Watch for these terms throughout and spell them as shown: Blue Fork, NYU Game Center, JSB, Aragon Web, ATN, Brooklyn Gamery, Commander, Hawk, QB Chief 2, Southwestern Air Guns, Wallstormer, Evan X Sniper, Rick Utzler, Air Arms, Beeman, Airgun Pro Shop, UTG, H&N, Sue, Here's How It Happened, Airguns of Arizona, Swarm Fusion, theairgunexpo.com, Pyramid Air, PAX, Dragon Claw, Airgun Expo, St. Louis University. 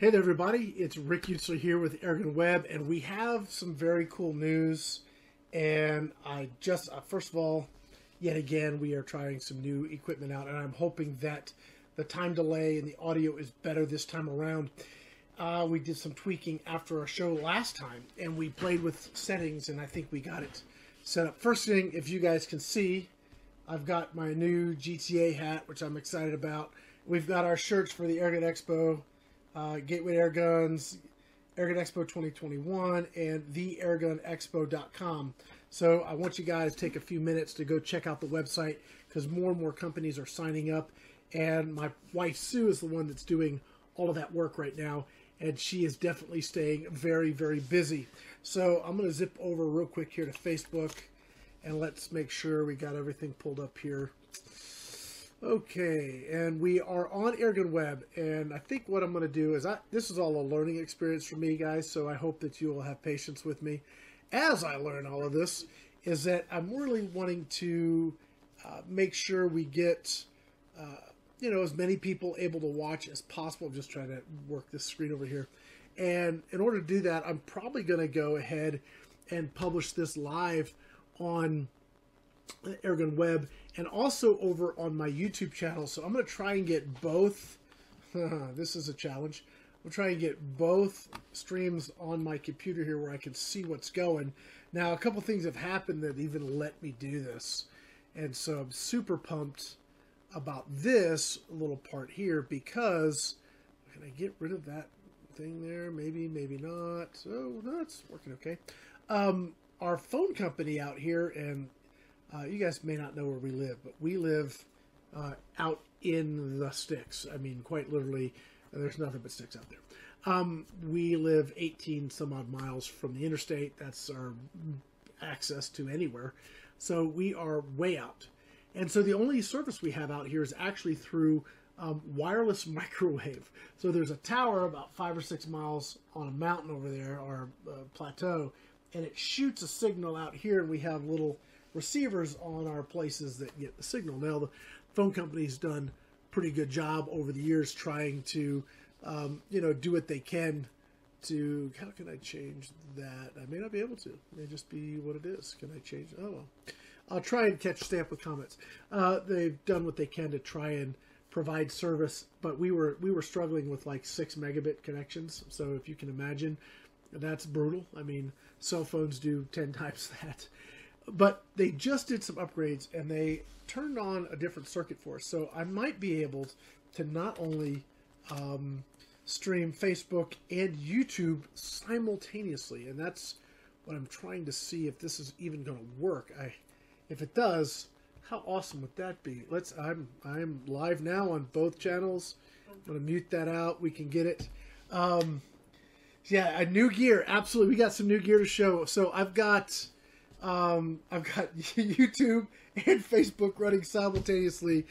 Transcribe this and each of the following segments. Hey there everybody, it's Rick Utzler here with Aragon Web, and we have some very cool news. And I just, first of all, yet again, we are trying some new equipment out, and I'm hoping that the time delay and the audio is better this time around. We did some tweaking after our show last time, and we played with settings, and I think we got it set up. First thing, if you guys can see, I've got my new GTA hat, which I'm excited about. We've got our shirts for the Airgun Expo. Gateway Air Guns, Airgun Expo 2021, and theairgunexpo.com. So I want you guys to take a few minutes to go check out the website, because more and more companies are signing up. And my wife, Sue, is the one that's doing all of that work right now. And she is definitely staying very, very busy. So I'm going to zip over real quick here to Facebook. And let's make sure we got everything pulled up here. Okay, and we are on Airgun Web, and I think what I'm going to do is, this is all a learning experience for me, guys, so I hope that you will have patience with me as I learn all of this, is that I'm really wanting to make sure we get, you know, as many people able to watch as possible. I'm just trying to work this screen over here. And in order to do that, I'm probably going to go ahead and publish this live on Airgun Web and also over on my YouTube channel. So I'm going to try and get both. This is a challenge. We'll try and get both streams on my computer here where I can see what's going. Now, a couple things have happened that even let me do this. And so I'm super pumped about this little part here, because can I get rid of that thing there? Maybe, maybe not. Oh, that's working okay. Our phone company out here, and you guys may not know where we live, but we live out in the sticks. I mean, quite literally, there's nothing but sticks out there. We live 18 some odd miles from the interstate. That's our access to anywhere. So we are way out. And so the only service we have out here is actually through wireless microwave. So there's a tower about 5 or 6 miles on a mountain over there, or a plateau, and it shoots a signal out here, and we have little receivers on our places that get the signal. Now, the phone company's done a pretty good job over the years trying to, you know, do what they can to, how can I change that? I may not be able to. It may just be what it is. Can I change? Oh, well. I'll try and catch stamp with comments. They've done what they can to try and provide service, but we were struggling with like 6 megabit connections. So if you can imagine, that's brutal. I mean, cell phones do 10 times that. But they just did some upgrades, and they turned on a different circuit for us. So I might be able to not only stream Facebook and YouTube simultaneously, and that's what I'm trying to see, if this is even going to work. If it does, how awesome would that be? I'm live now on both channels. I'm going to mute that out. We can get it. Yeah, a new gear. Absolutely, we got some new gear to show. So I've got YouTube and Facebook running simultaneously.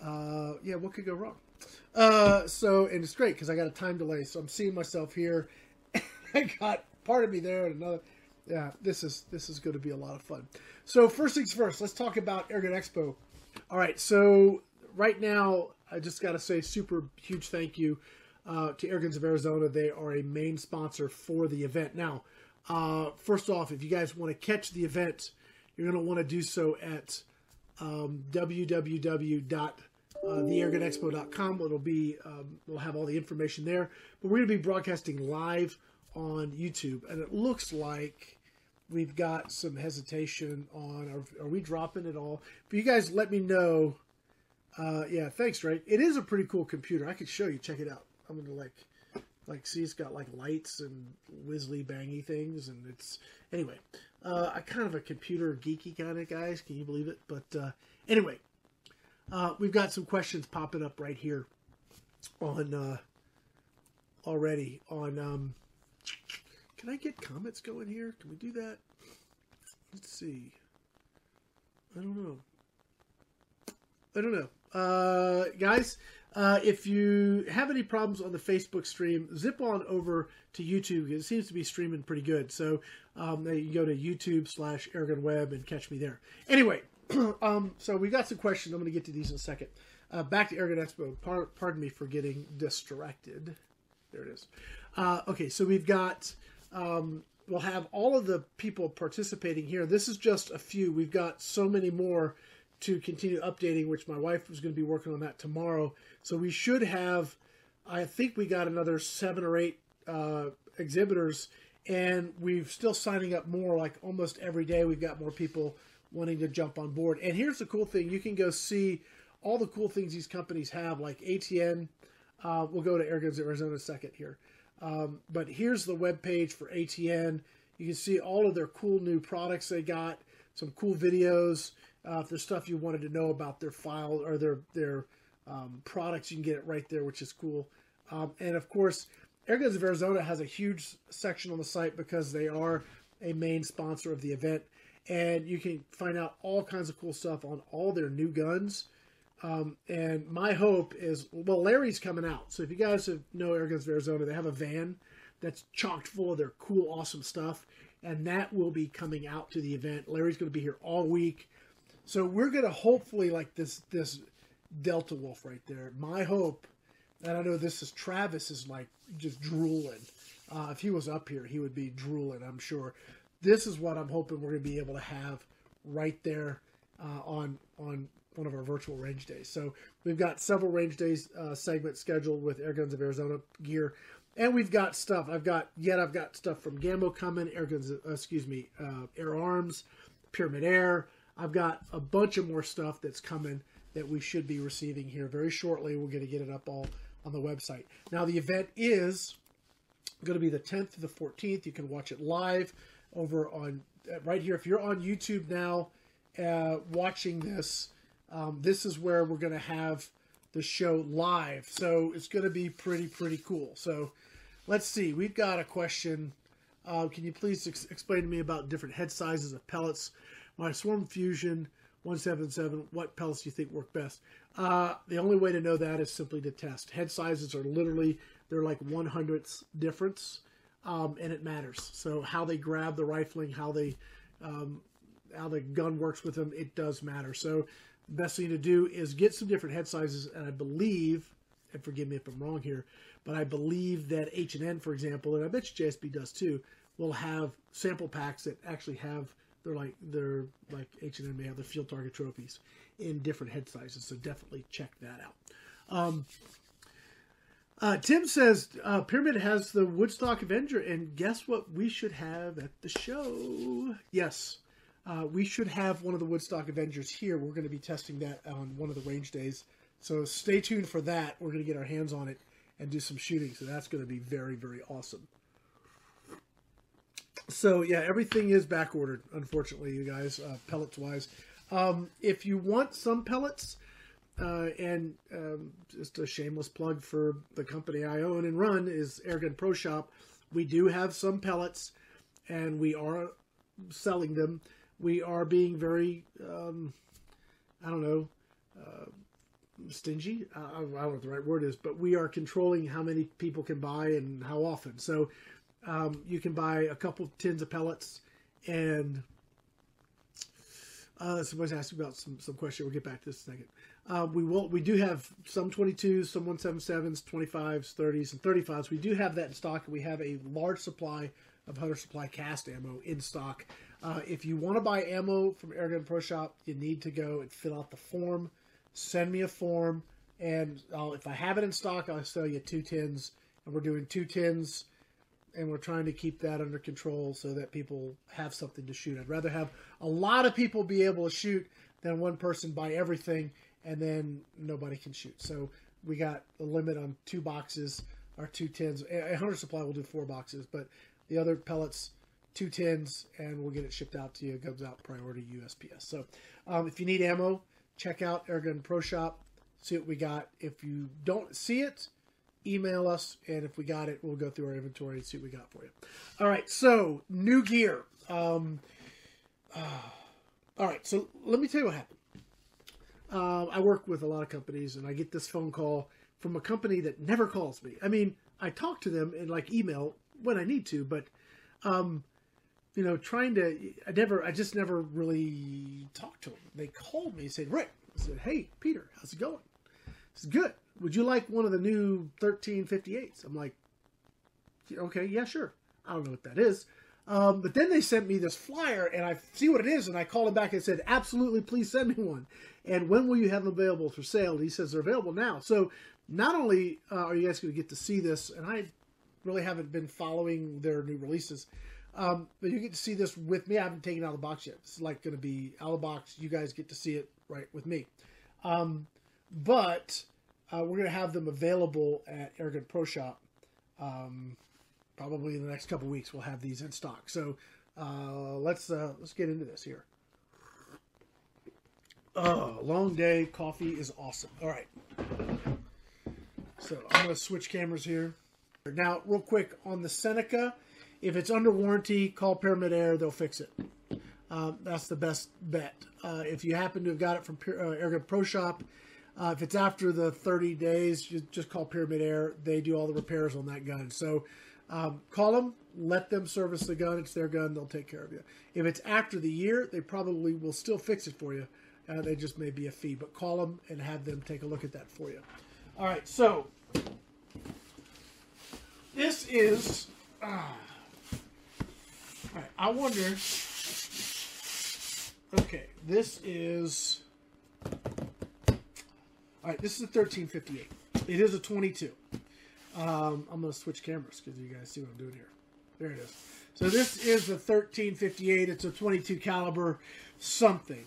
Yeah, what could go wrong? So, and it's great because I got a time delay, so I'm seeing myself here. I got part of me there and another. Yeah, this is going to be a lot of fun. So first things first, let's talk about Airgun Expo. All right, so right now I just got to say super huge thank you to Airguns of Arizona. They are a main sponsor for the event now. First off, if you guys want to catch the event, you're going to want to do so at www.theairgunexpo.com. It'll be, we'll have all the information there. But we're going to be broadcasting live on YouTube, and it looks like we've got some hesitation on. Are we dropping it all? But you guys, let me know. Yeah, thanks, Drake. It is a pretty cool computer. I could show you. Check it out. I'm going to like see, it's got like lights and whizzly bangy things, and it's, anyway, I kind of a computer geeky kind of guys, can you believe it? But anyway, we've got some questions popping up right here on already on can I get comments going here? Can we do that? Let's see. I don't know guys, if you have any problems on the Facebook stream, zip on over to YouTube, because it seems to be streaming pretty good. So you can go to YouTube.com/AirgunWeb and catch me there. Anyway, so we got some questions. I'm going to get to these in a second. Back to Airgun Expo. Pardon me for getting distracted. There it is. Okay, so we've got, we'll have all of the people participating here. This is just a few. We've got so many more to continue updating, which my wife is going to be working on that tomorrow. So we should have, I think we got another 7 or 8 exhibitors, and we're still signing up more. Like almost every day we've got more people wanting to jump on board. And here's the cool thing. You can go see all the cool things these companies have, like ATN. We'll go to Airguns of Arizona second here. But here's the webpage for ATN. You can see all of their cool new products they got, some cool videos. If there's stuff you wanted to know about their file or their products, you can get it right there, which is cool. And of course, Airguns of Arizona has a huge section on the site because they are a main sponsor of the event. And you can find out all kinds of cool stuff on all their new guns. And my hope is, well, Larry's coming out. So if you guys know Airguns of Arizona, they have a van that's chocked full of their cool, awesome stuff. And that will be coming out to the event. Larry's going to be here all week. So we're going to hopefully, like this Delta Wolf right there, my hope, and I know this is, Travis is like just drooling. If he was up here, he would be drooling, I'm sure. This is what I'm hoping we're going to be able to have right there on one of our virtual range days. So we've got several range days segments scheduled with Airguns of Arizona gear, and we've got stuff. I've got stuff from Gamo coming, Airguns, Air Arms, Pyramid Air. I've got a bunch of more stuff that's coming that we should be receiving here very shortly. We're going to get it up all on the website. Now the event is going to be the 10th to the 14th. You can watch it live over on right here. If you're on YouTube now watching this, this is where we're going to have the show live. So it's going to be pretty cool. So let's see. We've got a question. Can you please explain to me about different head sizes of pellets? My Swarm Fusion 177, what pellets do you think work best? The only way to know that is simply to test. Head sizes are literally, they're like 1/100ths difference, and it matters. So how they grab the rifling, how the gun works with them, it does matter. So the best thing to do is get some different head sizes, and I believe, and forgive me if I'm wrong here, but I believe that H&N, for example, and I bet you JSB does too, will have sample packs that actually have, they're like H&M may have the field target trophies in different head sizes, so definitely check that out. Tim says Pyramid has the Woodstock Avenger, and guess what we should have at the show? Yes, we should have one of the Woodstock Avengers here. We're going to be testing that on one of the range days, so stay tuned for that. We're going to get our hands on it and do some shooting, so that's going to be very awesome. So yeah, everything is back ordered, unfortunately, you guys, pellets wise. If you want some pellets, and just a shameless plug for the company I own and run is Airgun Pro Shop. We do have some pellets, and we are selling them. We are being very, I don't know, stingy. I don't know what the right word is, but we are controlling how many people can buy and how often. So you can buy a couple tins of pellets, and somebody's asked about some question. We'll get back to this in a second. We do have some 22s, some 177s, 25s, 30s, and 35s. We do have that in stock, and we have a large supply of Hunter Supply cast ammo in stock. If you want to buy ammo from Airgun Pro Shop, you need to go and fill out the form. Send me a form, and if I have it in stock, I'll sell you 2 tins, and we're doing 2 tins. And we're trying to keep that under control so that people have something to shoot. I'd rather have a lot of people be able to shoot than one person buy everything and then nobody can shoot. So we got a limit on 2 boxes or 2 tins. Hunter Supply will do 4 boxes, but the other pellets, 2 tins, and we'll get it shipped out to you. It comes out priority USPS. So if you need ammo, check out Airgun Pro Shop, see what we got. If you don't see it, email us, and if we got it, we'll go through our inventory and see what we got for you. All right, so new gear. All right, so let me tell you what happened. I work with a lot of companies, and I get this phone call from a company that never calls me. I mean, I talk to them in like email when I need to, but you know, I just never really talked to them. They called me and said, "Rick," I said, "Hey, Peter, how's it going?" It's good. Would you like one of the new 1358s? I'm like, okay, yeah, sure. I don't know what that is. But then they sent me this flyer, and I see what it is, and I called him back and said, absolutely, please send me one. And when will you have them available for sale? And he says they're available now. So not only are you guys going to get to see this, and I really haven't been following their new releases, but you get to see this with me. I haven't taken it out of the box yet. It's like going to be out of the box. You guys get to see it right with me. We're going to have them available at Airgun Pro Shop. Probably in the next couple of weeks, we'll have these in stock. So let's get into this here. Oh, long day. Coffee is awesome. All right. So I'm going to switch cameras here. Now, real quick on the Seneca, if it's under warranty, call Pyramid Air. They'll fix it. That's the best bet. If you happen to have got it from Airgun Pro Shop, if it's after the 30 days, you just call Pyramid Air. They do all the repairs on that gun. So call them, let them service the gun. It's their gun. They'll take care of you. If it's after the year, they probably will still fix it for you. They just may be a fee, but call them and have them take a look at that for you. All right, so this is, all right, I wonder, okay, this is, all right, this is a 1358. It is a 22. I'm going to switch cameras because you guys see what I'm doing here. There it is. So this is the 1358. It's a 22 caliber something.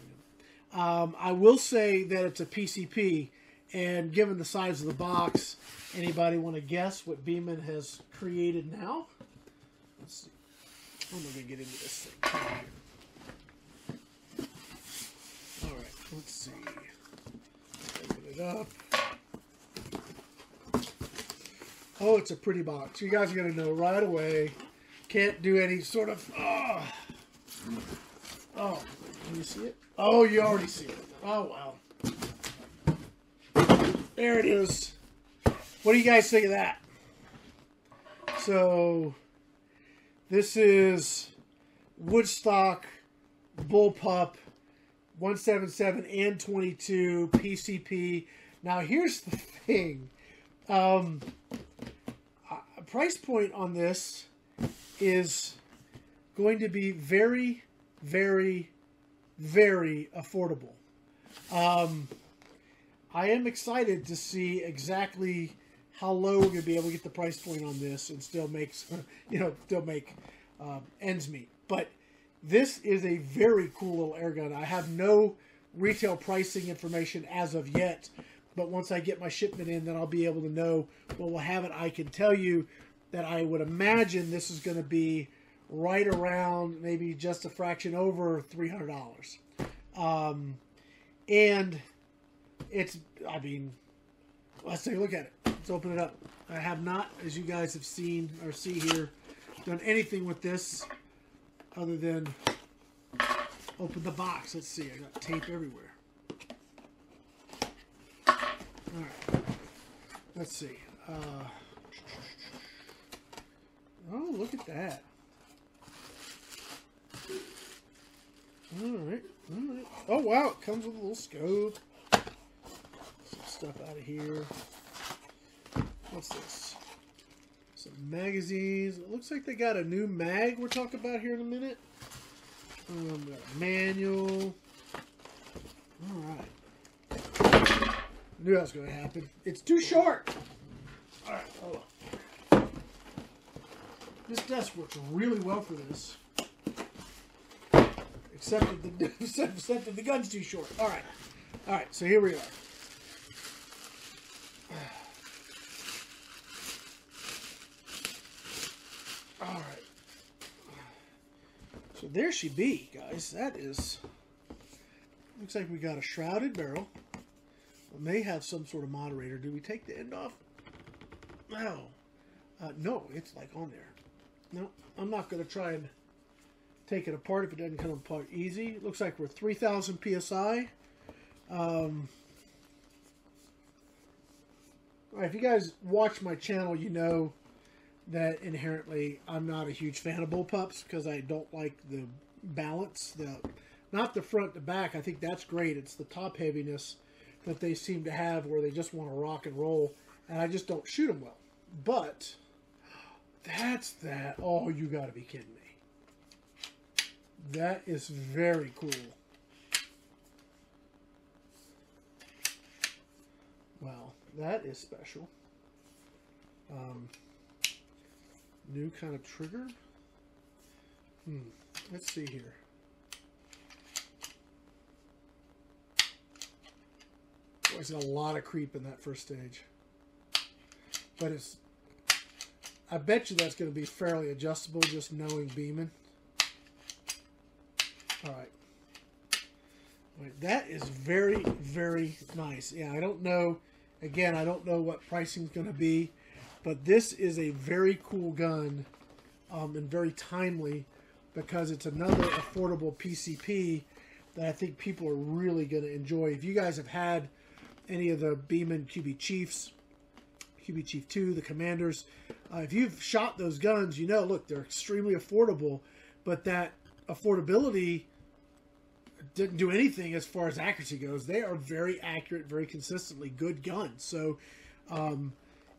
I will say that it's a PCP, and given the size of the box, anybody want to guess what Beeman has created now? Let's see. I'm not going to get into this thing. All right. Let's see. Open it up. Oh, it's a pretty box. You guys are going to know right away. Can't do any sort of... Oh, oh, can you see it? Oh, you already see it. Oh, wow. There it is. What do you guys think of that? So, this is Woodstock Bullpup 177 and 22 PCP. Now, here's the thing. Price point on this is going to be very, very, very affordable. I am excited to see exactly how low we're going to be able to get the price point on this and still make, you know, ends meet. But this is a very cool little air gun. I have no retail pricing information as of yet. But once I get my shipment in, then I'll be able to know what we'll have it. I can tell you that I would imagine this is going to be right around maybe just a fraction over $300. And it's, I mean, let's take a look at it. Let's open it up. I have not, as you guys have seen or see here, done anything with this other than open the box. Let's see. I got tape everywhere. All right, let's see. Oh, look at that. All right, all right. Oh, wow, it comes with a little scope. Some stuff out of here. What's this? Some magazines. It looks like they got a new mag we'll talk about here in a minute. Got a manual. All right. I knew that was going to happen. It's too short. All right, hold on. This desk works really well for this. Except that the gun's too short. All right. All right, so here we are. All right. So there she be, guys. That is... Looks like we got a shrouded barrel. It may have some sort of moderator. Do we take the end off? No. No, it's like on there. No, I'm not going to try and take it apart if it doesn't come apart easy. It looks like we're 3,000 PSI. All right, if you guys watch my channel, you know that inherently I'm not a huge fan of bullpups because I don't like the balance. Not the front to back. I think that's great. It's the top heaviness that they seem to have where they just want to rock and roll, and I just don't shoot them well. But That's that. Oh, you gotta be kidding me. That is very cool. Wow, that is special. New kind of trigger. Let's see here. Boy, it's a lot of creep in that first stage. But it's... I bet you that's going to be fairly adjustable, just knowing Beeman. Alright. Right, that is very, very nice. Yeah, I don't know... Again, I don't know what pricing's going to be, but this is a very cool gun, and very timely, because it's another affordable PCP that I think people are really going to enjoy. If you guys have had any of the Beeman QB Chiefs, QB Chief 2, the Commanders, if you've shot those guns, you know, look, they're extremely affordable, but that affordability didn't do anything as far as accuracy goes. They are very accurate, very consistently good guns. So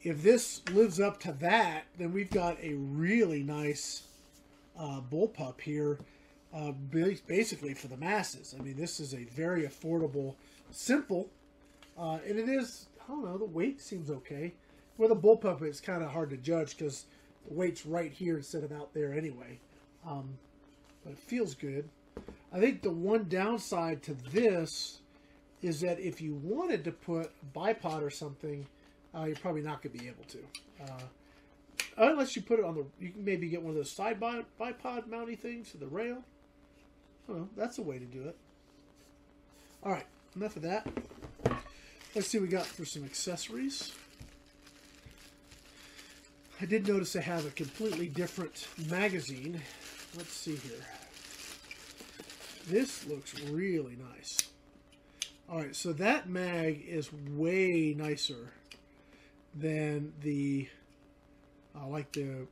if this lives up to that, then we've got a really nice bullpup here, basically for the masses. I mean, this is a very affordable, simple, and it is, I don't know, the weight seems okay. With a bullpup, it's kind of hard to judge because the weight's right here instead of out there anyway. But it feels good. I think the one downside to this is that if you wanted to put a bipod or something, you're probably not going to be able to. Unless you put it on the... You can maybe get one of those side bipod mounty things to the rail. I don't know. That's a way to do it. Alright, enough of that. Let's see what we got for some accessories. I did notice they have a completely different magazine. Let's see here. This looks really nice. Alright, so that mag is way nicer than the like the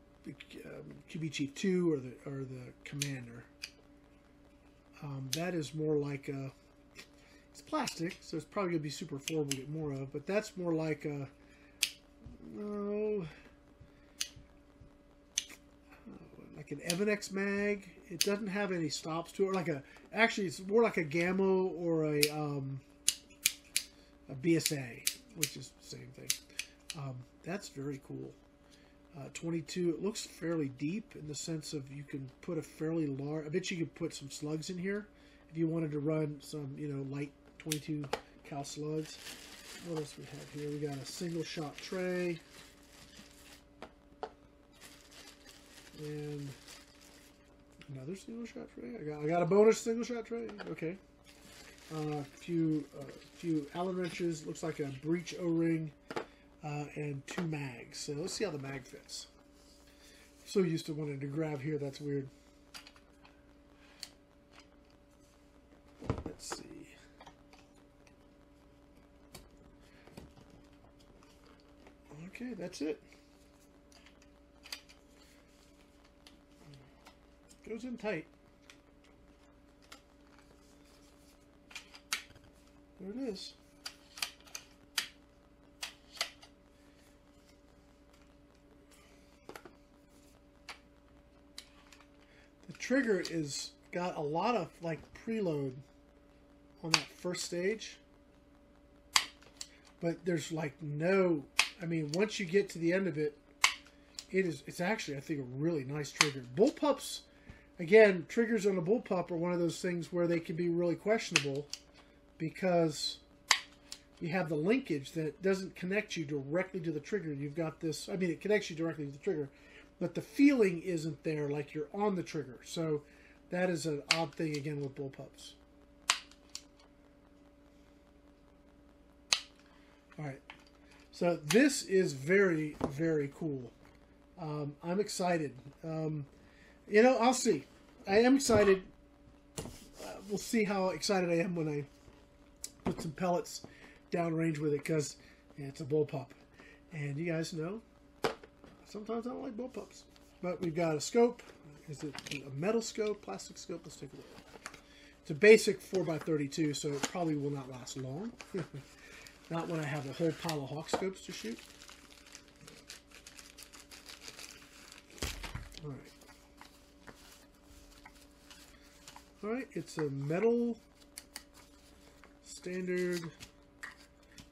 QB Chief 2 or the Commander. That is more like a... It's plastic, so it's probably going to be super affordable to get more of, but that's more like a... like an Evanex mag. It doesn't have any stops to it. Or like a... Actually, it's more like a Gamo or a BSA, which is the same thing. That's very cool. 22, it looks fairly deep in the sense of you can put a fairly large... I bet you could put some slugs in here if you wanted to run some, you know, light 22 cal slugs. What else we have here? We got a single shot tray. And another single shot tray. I got a bonus single shot tray. Okay. A few Allen wrenches. Looks like a breech O-ring. And two mags. So let's see how the mag fits. So used to wanting to grab here. That's weird. Let's see. Okay, that's it. Goes in tight. There it is. Trigger is got a lot of like preload on that first stage, but there's like no... I mean, once you get to the end of it, it's actually, I think, a really nice trigger. Bullpups, again, triggers on a bullpup are one of those things where they can be really questionable because you have the linkage that it doesn't connect you directly to the trigger. You've got this... I mean, it connects you directly to the trigger, but the feeling isn't there, like you're on the trigger. So that is an odd thing, again, with bullpups. All right. So this is very, very cool. I'm excited. You know, I'll see. I am excited. We'll see how excited I am when I put some pellets downrange with it, because it's a bullpup. And you guys know, sometimes I don't like bullpups. But we've got a scope. Is it a metal scope, plastic scope? Let's take a look. It's a basic 4x32, so it probably will not last long. Not when I have a whole pile of Hawk scopes to shoot. All right, it's a metal standard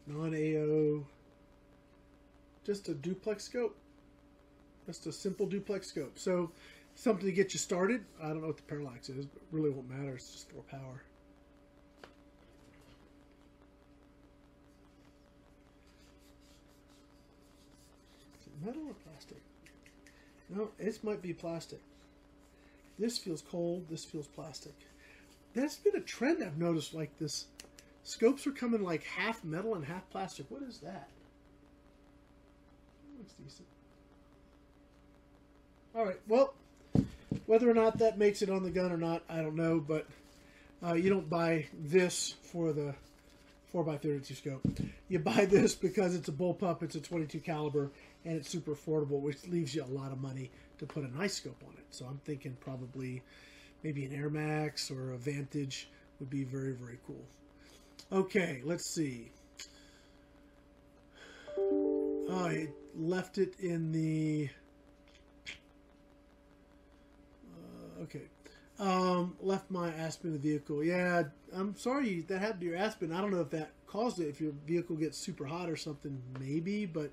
non-AO, just a duplex scope, just a simple duplex scope. So something to get you started. I don't know what the parallax is, but it really won't matter. It's just more power. Is it metal or plastic? No, this might be plastic. This feels cold. This feels plastic. That's been a trend I've noticed, like this. Scopes are coming like half metal and half plastic. What is that? That looks decent. All right, well, whether or not that makes it on the gun or not, I don't know, but you don't buy this for the 4x32 scope. You buy this because it's a bullpup, it's a 22 caliber, and it's super affordable, which leaves you a lot of money to put a nice scope on it. So I'm thinking probably maybe an Air Max or a Vantage would be very, very cool. Okay, let's see. I left it in the... okay, left my Aspen in the vehicle. Yeah, I'm sorry that happened to your Aspen. I don't know if that caused it, if your vehicle gets super hot or something, maybe. But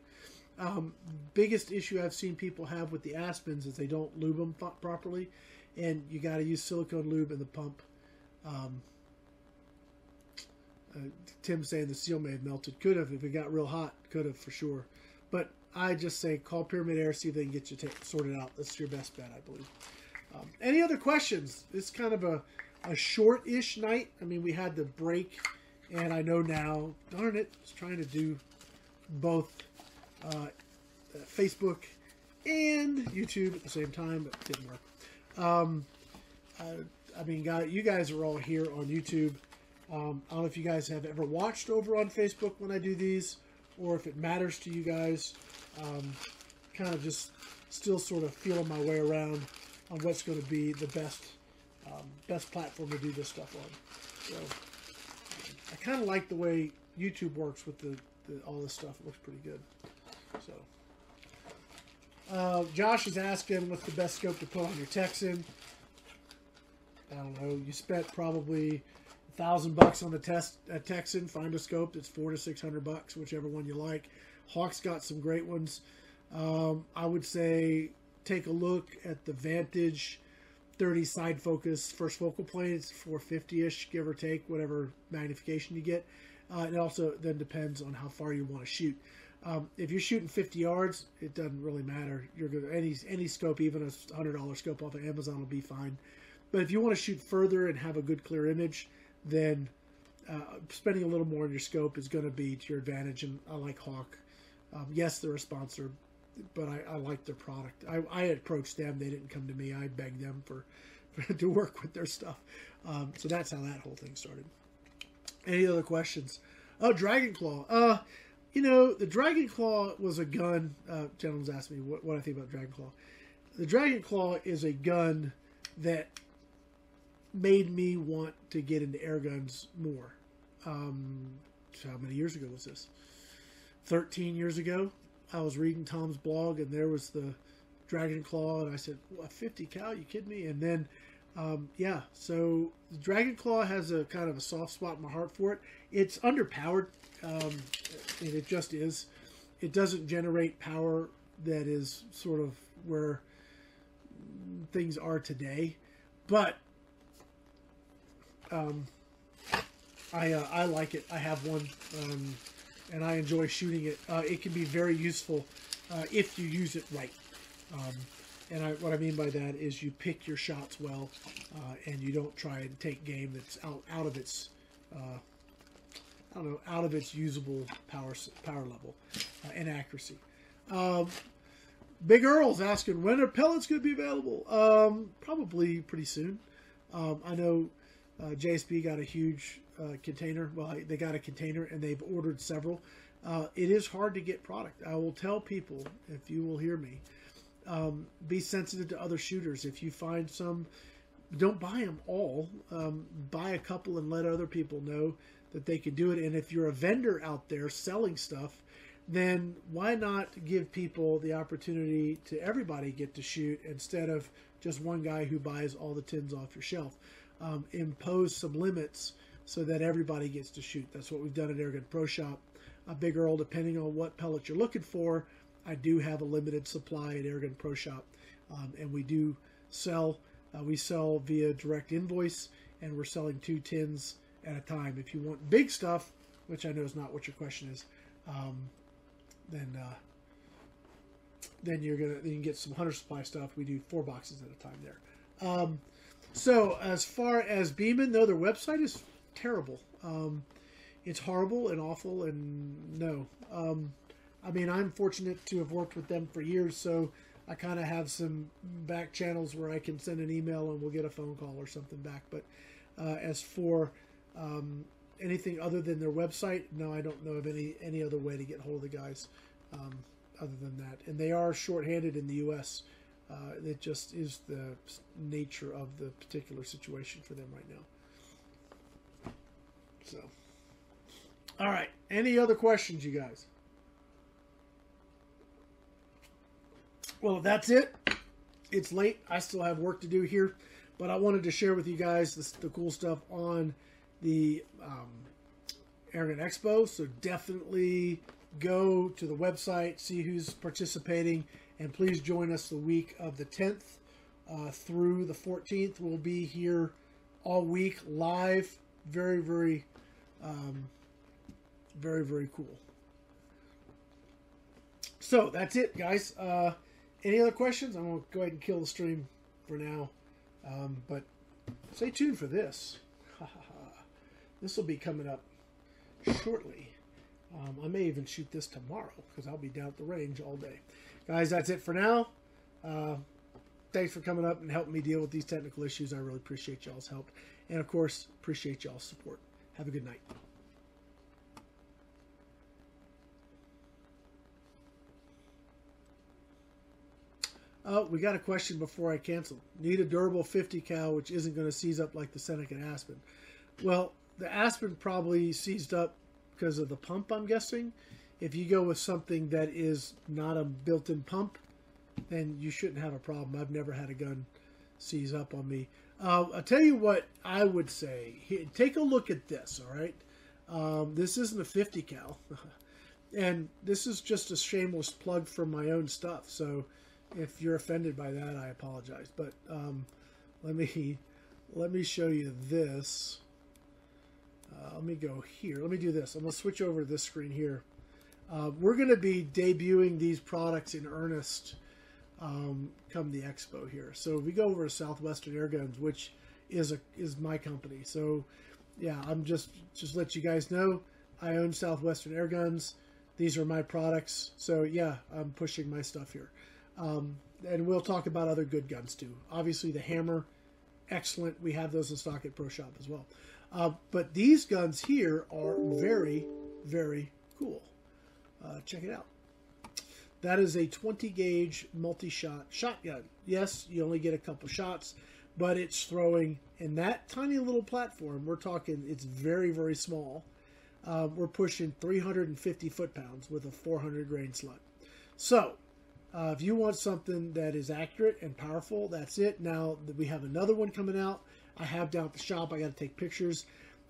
biggest issue I've seen people have with the Aspens is they don't lube them properly, and you got to use silicone lube in the pump. Tim's saying the seal may have melted. Could have, if it got real hot, could have for sure. But I just say call Pyramid Air, see if they can get you sorted out. That's your best bet, I believe. Any other questions? It's kind of a short-ish night. I mean, we had the break, and I know now, darn it, I was trying to do both Facebook and YouTube at the same time, but it didn't work. I mean, you guys are all here on YouTube. I don't know if you guys have ever watched over on Facebook when I do these, or if it matters to you guys. Kind of just still sort of feeling my way around on what's going to be the best platform to do this stuff on. So I kind of like the way YouTube works with all this stuff. It looks pretty good. So Josh is asking, what's the best scope to put on your Texan? I don't know. You spent probably $1,000 on the Texan. Find a scope that's $400 to $600, whichever one you like. Hawk's got some great ones. I would say take a look at the Vantage 30 side focus first focal plane. It's 450-ish, give or take, whatever magnification you get. It also then depends on how far you want to shoot. If you're shooting 50 yards, it doesn't really matter. You're gonna, any scope, even a $100 scope off of Amazon, will be fine. But if you want to shoot further and have a good clear image, then spending a little more on your scope is going to be to your advantage. And I like Hawk. Yes, they're a sponsor, but I like their product. I approached them. They didn't come to me. I begged them to work with their stuff. So that's how that whole thing started. Any other questions? Oh, Dragon Claw. You know, the Dragon Claw was a gun. Gentleman's asked me what I think about Dragon Claw. The Dragon Claw is a gun that made me want to get into air guns more. How many years ago was this? 13 years ago. I was reading Tom's blog, and there was the Dragon Claw, and I said, well, 50 cal, you kidding me? And then, yeah, so the Dragon Claw has a kind of a soft spot in my heart for it. It's underpowered, and it just is. It doesn't generate power that is sort of where things are today. But I like it. I have one. And I enjoy shooting it. It can be very useful if you use it right. And what I mean by that is you pick your shots well, and you don't try and take game that's out of its, I don't know, out of its usable power level and accuracy. Big Earl's asking, when are pellets going to be available? Probably pretty soon. I know JSB got a huge container. Well, they got a container, and they've ordered several. It is hard to get product. I will tell people, if you will hear me, be sensitive to other shooters. If you find some, don't buy them all. Buy a couple and let other people know that they can do it. And if you're a vendor out there selling stuff, then why not give people the opportunity to everybody get to shoot instead of just one guy who buys all the tins off your shelf? Impose some limits so that everybody gets to shoot. That's what we've done at Airgun Pro Shop. A big Earl, depending on what pellet you're looking for, I do have a limited supply at Airgun Pro Shop, and we do sell. We sell via direct invoice, and we're selling 2 tins at a time. If you want big stuff, which I know is not what your question is, then you're gonna you can get some Hunter Supply stuff. We do 4 boxes at a time there. So as far as Beeman, though, their website is terrible. It's horrible and awful, and no. I mean, I'm fortunate to have worked with them for years, so I kind of have some back channels where I can send an email and we'll get a phone call or something back. But as for anything other than their website, no, I don't know of any other way to get hold of the guys other than that. And they are shorthanded in the U.S. It just is the nature of the particular situation for them right now. So, all right. Any other questions, you guys? Well, that's it. It's late. I still have work to do here, but I wanted to share with you guys the cool stuff on the Airgun Expo. So definitely go to the website, see who's participating, and please join us the week of the 10th through the 14th. We'll be here all week live. Very, very, very, very cool. So that's it, guys. Any other questions? I'm going to go ahead and kill the stream for now. But stay tuned for this. This will be coming up shortly. I may even shoot this tomorrow because I'll be down at the range all day. Guys, that's it for now. Thanks for coming up and helping me deal with these technical issues. I really appreciate y'all's help. And, of course, appreciate y'all's support. Have a good night. Oh, we got a question before I cancel. Need a durable 50 cal, which isn't going to seize up like the Seneca and Aspen. Well, the Aspen probably seized up because of the pump, I'm guessing. If you go with something that is not a built-in pump, then you shouldn't have a problem. I've never had a gun seize up on me. I'll tell you what I would say. Here, take a look at this, all right? This isn't a 50 cal. And this is just a shameless plug for my own stuff, so if you're offended by that, I apologize. But let me show you this. Let me go here. Let me do this. I'm going to switch over to this screen here. We're going to be debuting these products in earnest come the expo here. So we go over to Southwestern Air Guns, which is my company. So yeah, I'm just let you guys know I own Southwestern Air Guns. These are my products. So yeah, I'm pushing my stuff here. And we'll talk about other good guns too. Obviously the Hammer, excellent. We have those in stock at Pro Shop as well. But these guns here are very, very cool. Check it out. That is a 20 gauge multi-shot shotgun. Yes, you only get a couple shots, but it's throwing in that tiny little platform. We're talking, it's very, very small. We're pushing 350 foot-pounds with a 400 grain slug. So, if you want something that is accurate and powerful, that's it. Now, we have another one coming out. I have down at the shop. I got to take pictures.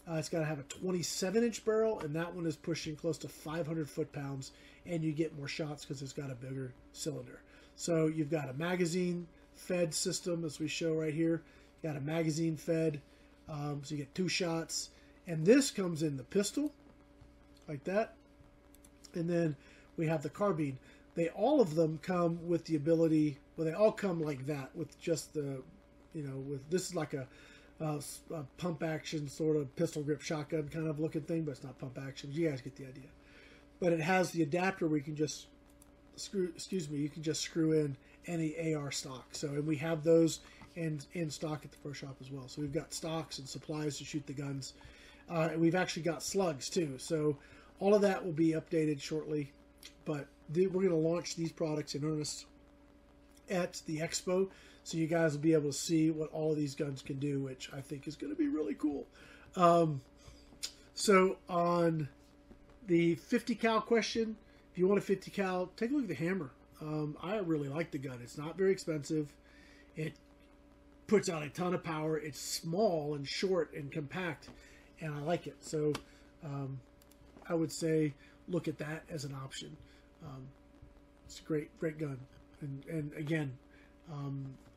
It's got to have a 27-inch barrel, and that one is pushing close to 500 foot-pounds, and you get more shots because it's got a bigger cylinder. So you've got a magazine-fed system, as we show right here. You got a magazine-fed, so you get 2 shots. And this comes in the pistol, like that. And then we have the carbine. They all of them come with the ability, well, they all come like that with just the, you know, with this is like a pump action sort of pistol grip shotgun kind of looking thing, but it's not pump action. You guys get the idea. But it has the adapter where you can just screw, excuse me, you can just screw in any AR stock. So, and we have those in stock at the pro shop as well. So we've got stocks and supplies to shoot the guns. And we've actually got slugs too. So all of that will be updated shortly, but we're going to launch these products in earnest at the expo, so you guys will be able to see what all of these guns can do, which I think is going to be really cool. So on the 50 cal question, If you want a 50 cal, take a look at the Hammer. I really like the gun. It's not very expensive. It puts out a ton of power. It's small and short and compact, and I like it. So I would say look at that as an option. It's a great gun. And again,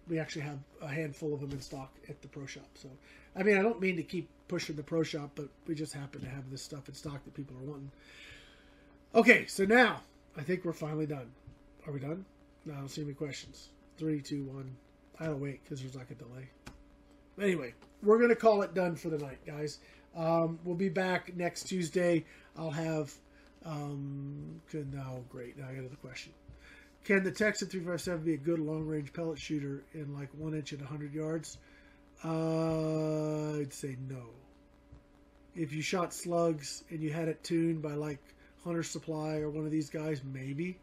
we actually have a handful of them in stock at the pro shop. So, I mean, I don't mean to keep pushing the pro shop, but we just happen to have this stuff in stock that people are wanting. Okay, so now I think we're finally done. Are we done? No, I don't see any questions. 3, 2, 1. I'll wait because there's like a delay. Anyway, we're going to call it done for the night, guys. We'll be back next Tuesday. I'll have... oh, great. Now I got another question. Can the Texan 357 be a good long-range pellet shooter in like 1 inch at 100 yards? I'd say no. If you shot slugs and you had it tuned by like Hunter Supply or one of these guys, maybe.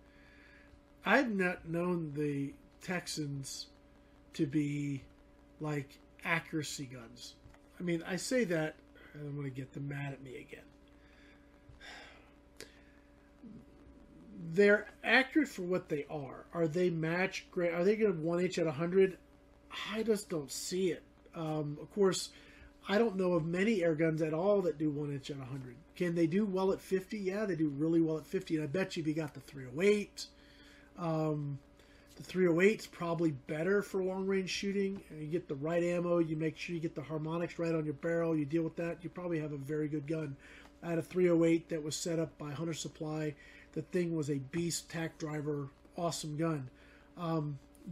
I've not known the Texans to be like accuracy guns. I mean, I say that, and I'm going to get them mad at me again. They're accurate for what they are. Are they match great? Are they going to 1H at 100? I just don't see it. Of course, I don't know of many air guns at all that do 1H at 100. Can they do well at 50? Yeah, they do really well at 50. And I bet you if you got the 308, the 308's probably better for long-range shooting. And you get the right ammo. You make sure you get the harmonics right on your barrel. You deal with that. You probably have a very good gun. I had a 308 that was set up by Hunter Supply. The thing was a beast, tack driver, awesome gun.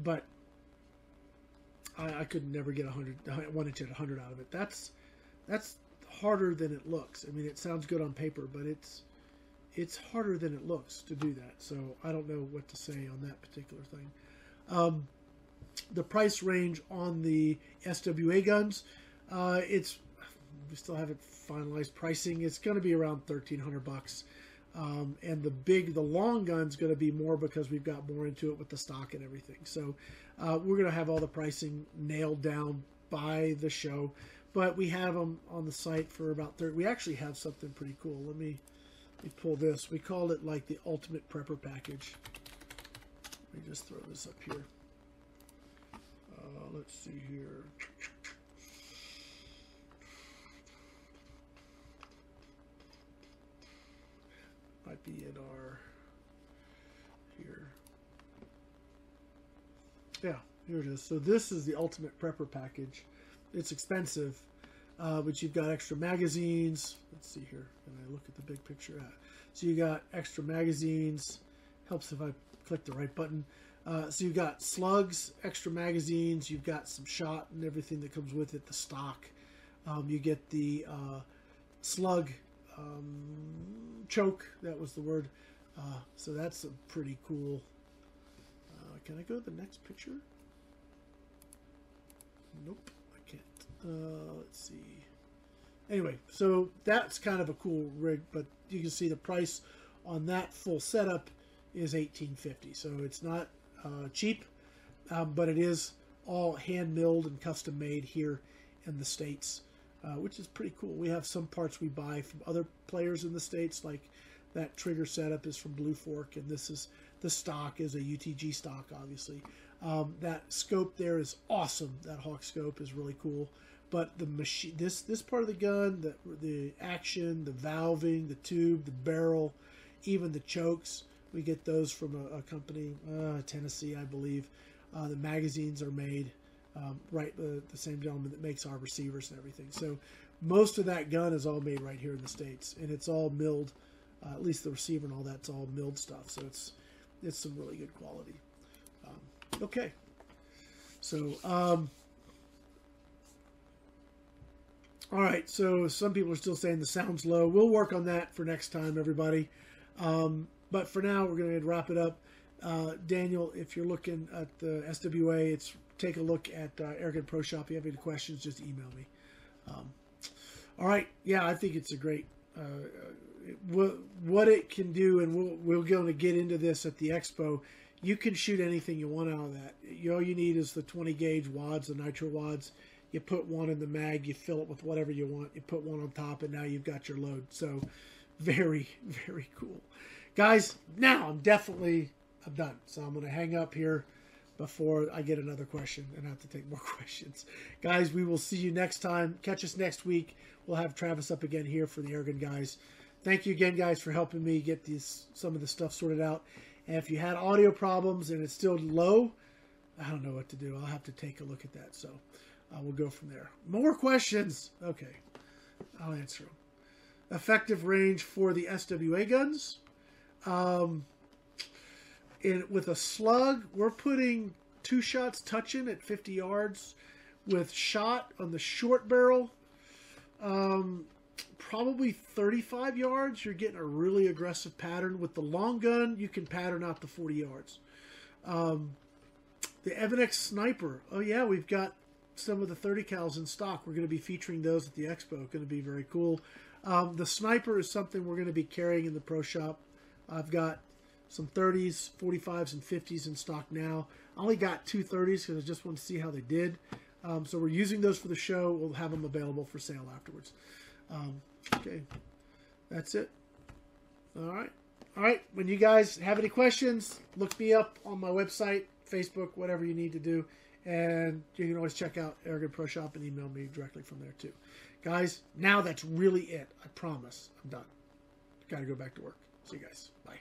But I could never get 1 inch at 100 out of it. That's harder than it looks. I mean, it sounds good on paper, but it's harder than it looks to do that. So I don't know what to say on that particular thing. The price range on the SWA guns, we still haven't finalized pricing. It's going to be around $1,300 bucks. And the long gun's going to be more because we've got more into it with the stock and everything. So we're going to have all the pricing nailed down by the show. But we have them on the site for about 30. We actually have something pretty cool. Let me pull this. We called it like the ultimate prepper package. Let me just throw this up here. Let's see here. Might be in our here. Yeah, here it is. So this is the ultimate prepper package. It's expensive, but you've got extra magazines. Let's see here. And I look at the big picture. So you got extra magazines. Helps if I click the right button. So you've got slugs, extra magazines. You've got some shot and everything that comes with it. The stock. You get the slug. Choke, that was the word. So that's a pretty cool. Can I go to the next picture? Nope, I can't. Let's see. Anyway, so that's kind of a cool rig, but you can see the price on that full setup is $1,850. So it's not cheap, but it is all hand milled and custom made here in the States. Which is pretty cool. We have some parts we buy from other players in the States, like that trigger setup is from Blue Fork, and this is the stock is a UTG stock, obviously. That scope there is awesome. That Hawk scope is really cool. But the machine, this part of the gun, the action, the valving, the tube, the barrel, even the chokes, we get those from a company, Tennessee, I believe. The magazines are made. Right, the same gentleman that makes our receivers and everything. So most of that gun is all made right here in the States, and it's all milled. At least the receiver and all that's all milled stuff. So it's some really good quality. Okay, so all right. So some people are still saying the sound's low. We'll work on that for next time, everybody. But for now, we're going to wrap it up. Daniel, if you're looking at the SWA, take a look at Airgun Pro Shop. If you have any questions, just email me. All right. Yeah, I think it's a great what it can do, and we're going to get into this at the Expo. You can shoot anything you want out of that. All you need is the 20-gauge wads, the nitro wads. You put one in the mag. You fill it with whatever you want. You put one on top, and now you've got your load. So very, very cool. Guys, now I'm done. So I'm going to hang up here before I get another question and I have to take more questions. Guys, we will see you next time. Catch us next week. We'll have Travis up again here for the Airgun guys. Thank you again, guys, for helping me get these, some of the stuff sorted out. And if you had audio problems and it's still low, I don't know what to do. I'll have to take a look at that. So we'll go from there. More questions. Okay, I'll answer them. Effective range for the SWA guns. With a slug, we're putting 2 shots touching at 50 yards. With shot on the short barrel, probably 35 yards, you're getting a really aggressive pattern. With the long gun, you can pattern out to 40 yards. The Evan X Sniper, oh yeah, we've got some of the 30 cals in stock. We're going to be featuring those at the Expo. Going to be very cool. The Sniper is something we're going to be carrying in the Pro Shop. I've got some 30s, 45s, and 50s in stock now. I only got two 30s because I just wanted to see how they did. So we're using those for the show. We'll have them available for sale afterwards. Okay, that's it. All right. When you guys have any questions, look me up on my website, Facebook, whatever you need to do. And you can always check out Airgun Pro Shop and email me directly from there too. Guys, now that's really it. I promise. I'm done. Got to go back to work. See you guys. Bye.